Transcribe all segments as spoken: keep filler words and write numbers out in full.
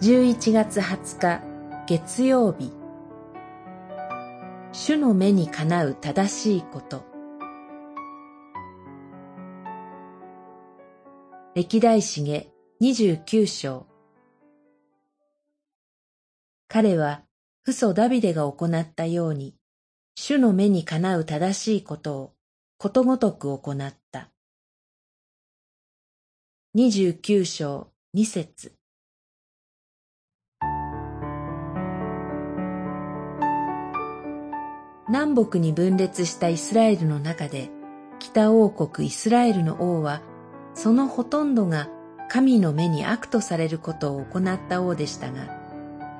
じゅういちがつはつか月曜日。主の目にかなう正しいこと。歴代志下にじゅうきゅうしょう。彼は父祖ダビデが行ったように、主の目にかなう正しいことをことごとく行った。にじゅうきゅうしょうにせつ。南北に分裂したイスラエルの中で、北王国イスラエルの王は、そのほとんどが神の目に悪とされることを行った王でしたが、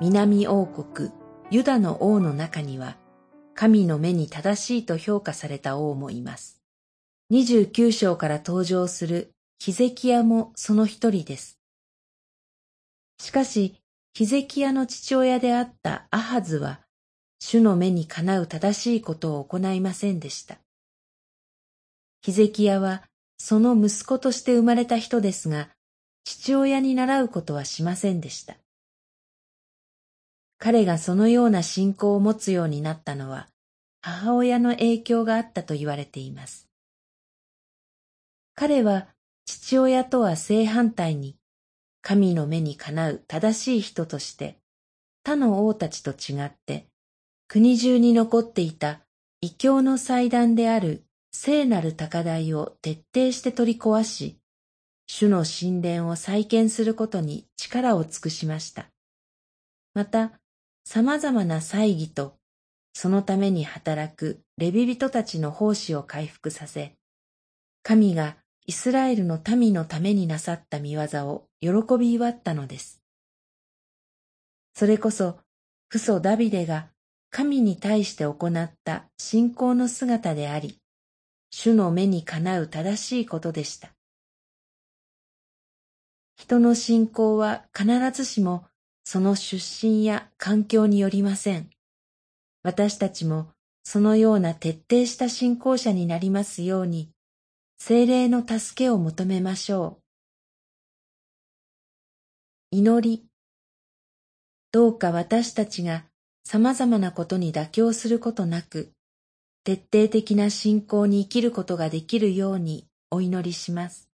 南王国ユダの王の中には、神の目に正しいと評価された王もいます。にじゅうきゅうしょうから登場するヒゼキヤもその一人です。しかし、ヒゼキヤの父親であったアハズは、主の目にかなう正しいことを行いませんでした。ヒゼキヤはその息子として生まれた人ですが、父親に倣うことはしませんでした。彼がそのような信仰を持つようになったのは、母親の影響があったと言われています。彼は父親とは正反対に、神の目にかなう正しい人として、他の王たちと違って、国中に残っていた異教の祭壇である聖なる高台を徹底して取り壊し、主の神殿を再建することに力を尽くしました。また、様々な祭儀と、そのために働くレビ人たちの奉仕を回復させ、神がイスラエルの民のためになさった御業を喜び祝ったのです。それこそ、父祖ダビデが、神に対して行った信仰の姿であり、主の目にかなう正しいことでした。人の信仰は必ずしもその出身や環境によりません。私たちもそのような徹底した信仰者になりますように、聖霊の助けを求めましょう。祈り。どうか私たちが様々なことに妥協することなく、徹底的な信仰に生きることができるようにお祈りします。